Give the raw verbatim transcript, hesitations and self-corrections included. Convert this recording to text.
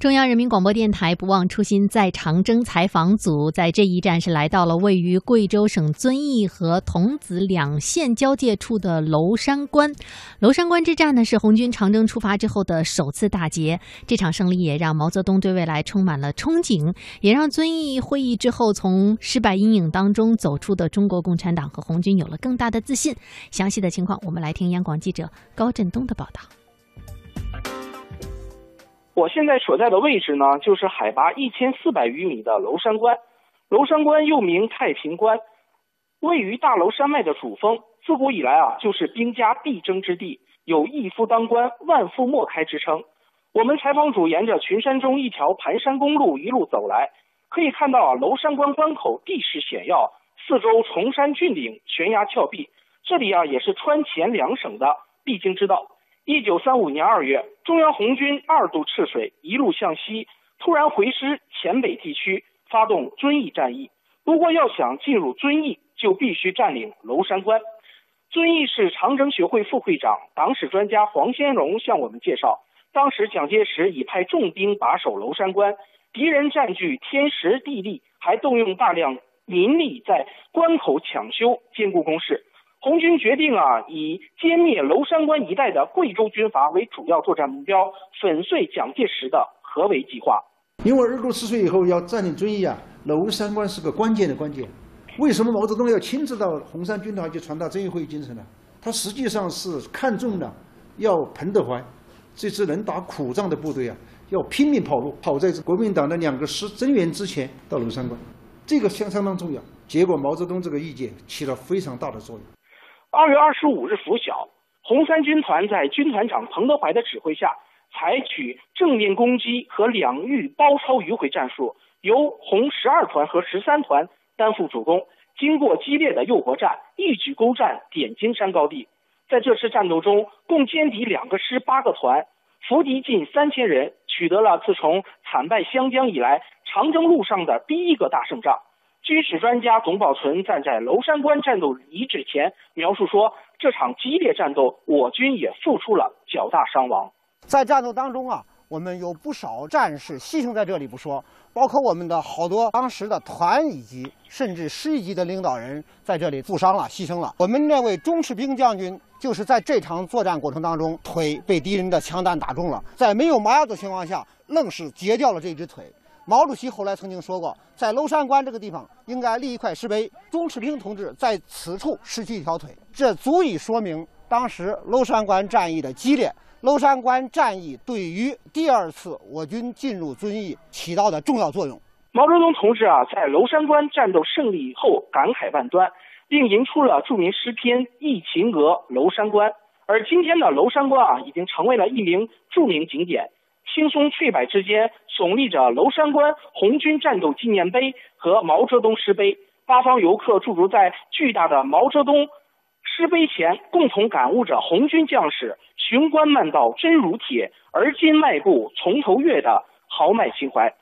中央人民广播电台不忘初心在长征采访组在这一站是来到了位于贵州省遵义和桐梓两县交界处的娄山关。娄山关之战呢，是红军长征出发之后的首次大捷。这场胜利也让毛泽东对未来充满了憧憬，也让遵义会议之后从失败阴影当中走出的中国共产党和红军有了更大的自信。详细的情况，我们来听央广记者高振东的报道。我现在所在的位置呢，就是海拔一千四百余米的娄山关。娄山关又名太平关，位于大娄山脉的主峰，自古以来啊，就是兵家必争之地，有一夫当关，万夫莫开之称。我们采访组沿着群山中一条盘山公路一路走来，可以看到啊，娄山关关口地势险要，四周崇山峻岭，悬崖峭壁，这里啊也是川黔两省的必经之道。一九三五年二月，中央红军二度赤水，一路向西，突然回师黔北地区，发动遵义战役。不过要想进入遵义，就必须占领娄山关。遵义市长征学会副会长、党史专家黄先荣向我们介绍，当时蒋介石已派重兵把守娄山关，敌人占据天时地利，还动用大量民力在关口抢修，坚固工事。红军决定啊，以歼灭娄山关一带的贵州军阀为主要作战目标，粉碎蒋介石的合围计划。因为二度赤水以后要占领遵义啊，娄山关是个关键的关键。为什么毛泽东要亲自到红山军团去传达遵义会议精神呢？他实际上是看中了要彭德怀这支能打苦仗的部队啊，要拼命跑路，跑在国民党的两个师增援之前到娄山关，这个相相当重要。结果毛泽东这个意见起了非常大的作用。二月二十五日拂晓，红三军团在军团长彭德怀的指挥下，采取正面攻击和两翼包抄迂回战术，由红十二团和十三团担负主攻。经过激烈的诱惑战，一举攻占点睛山高地。在这次战斗中，共歼敌两个师八个团，俘敌近三千人，取得了自从惨败湘江以来长征路上的第一个大胜仗。军事专家董宝存站在娄山关战斗遗址前描述说，这场激烈战斗我军也付出了较大伤亡。在战斗当中啊，我们有不少战士牺牲在这里不说，包括我们的好多当时的团以及甚至师一级的领导人在这里负伤了牺牲了。我们那位钟士兵将军就是在这场作战过程当中，腿被敌人的枪弹打中了，在没有麻药的情况下愣是截掉了这只腿。毛主席后来曾经说过，在娄山关这个地方应该立一块石碑，钟士平同志在此处失去一条腿，这足以说明当时娄山关战役的激烈。娄山关战役对于第二次我军进入遵义起到的重要作用。毛泽东同志啊，在娄山关战斗胜利以后感慨万端，并吟出了著名诗篇《忆秦娥·娄山关》。而今天的娄山关啊，已经成为了一名著名景点。青松翠柏之间耸立着娄山关红军战斗纪念碑和毛泽东诗碑，八方游客驻足在巨大的毛泽东诗碑前，共同感悟着红军将士雄关漫道真如铁，而今迈步从头越的豪迈情怀。